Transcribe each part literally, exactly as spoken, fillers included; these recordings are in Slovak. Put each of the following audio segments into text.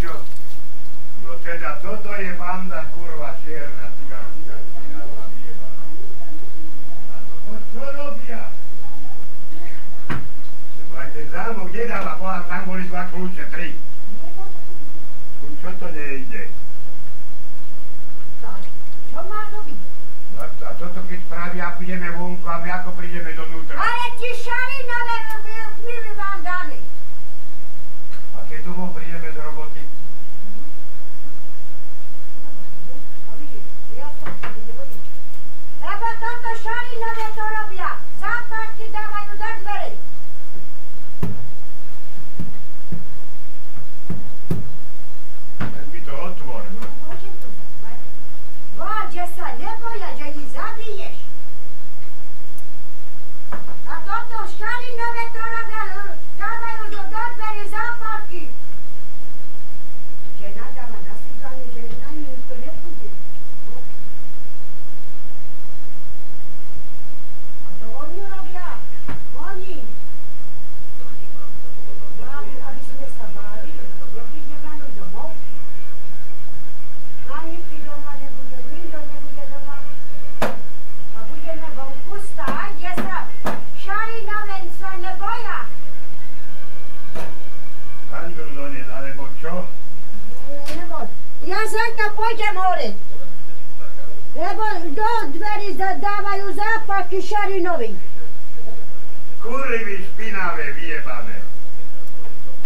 čo? No teda toto je banda kurva čierna cigánska. A toto čo robia? Lebo aj ten zámok nedáva boha, tam boli dva kľúče, tri. Kuď čo to nejde? Čo má robiť? A toto keď spravia, pôjdeme vonku a my ako prídeme donútra. Ale ti šarinové my vám dali. A keď domov prídeme z roboty? Lebo toto šarinové to robia. Západky dávajú do dverí. Ten mi to otvor. Váď, že sa neboja, že ich zabiješ. A toto šarinové to robia, dávajú do dverí západky. Že nadáva na cigáni, že na ňu to nebude. Ja zajtra pôjdem hore, lebo do dverí zadávajú zápalky šarinovi. Kurvy špinavé vyjebané.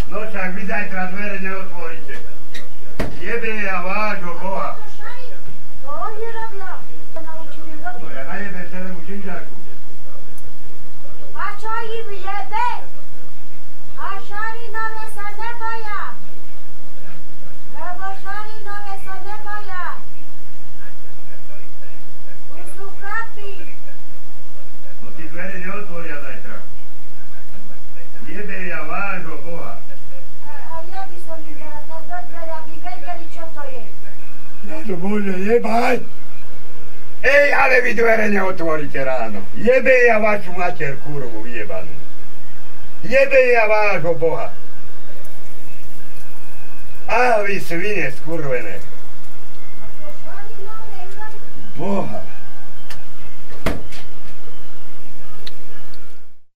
No však vy zajtra dvere neotvoríte. Jebe ja vášho boha. To oni robia. No ja najebem celému činžarku. A čo im jebe? A šarinové sa neboja. Lebo šarinové sa neboja. Tu sú chlapi. No ti dvere neotvoria zajtra. Jebe ja vášho boha. A ja by som im dala to do dvere, aby vedeli, čo to je. Ja to môže jebať. Ej, ale vy dvere neotvoríte ráno. Jebe ja vašu mater, kurvu jebanú. Jebe ja vášho boha. A vy svine skurvené. Boha.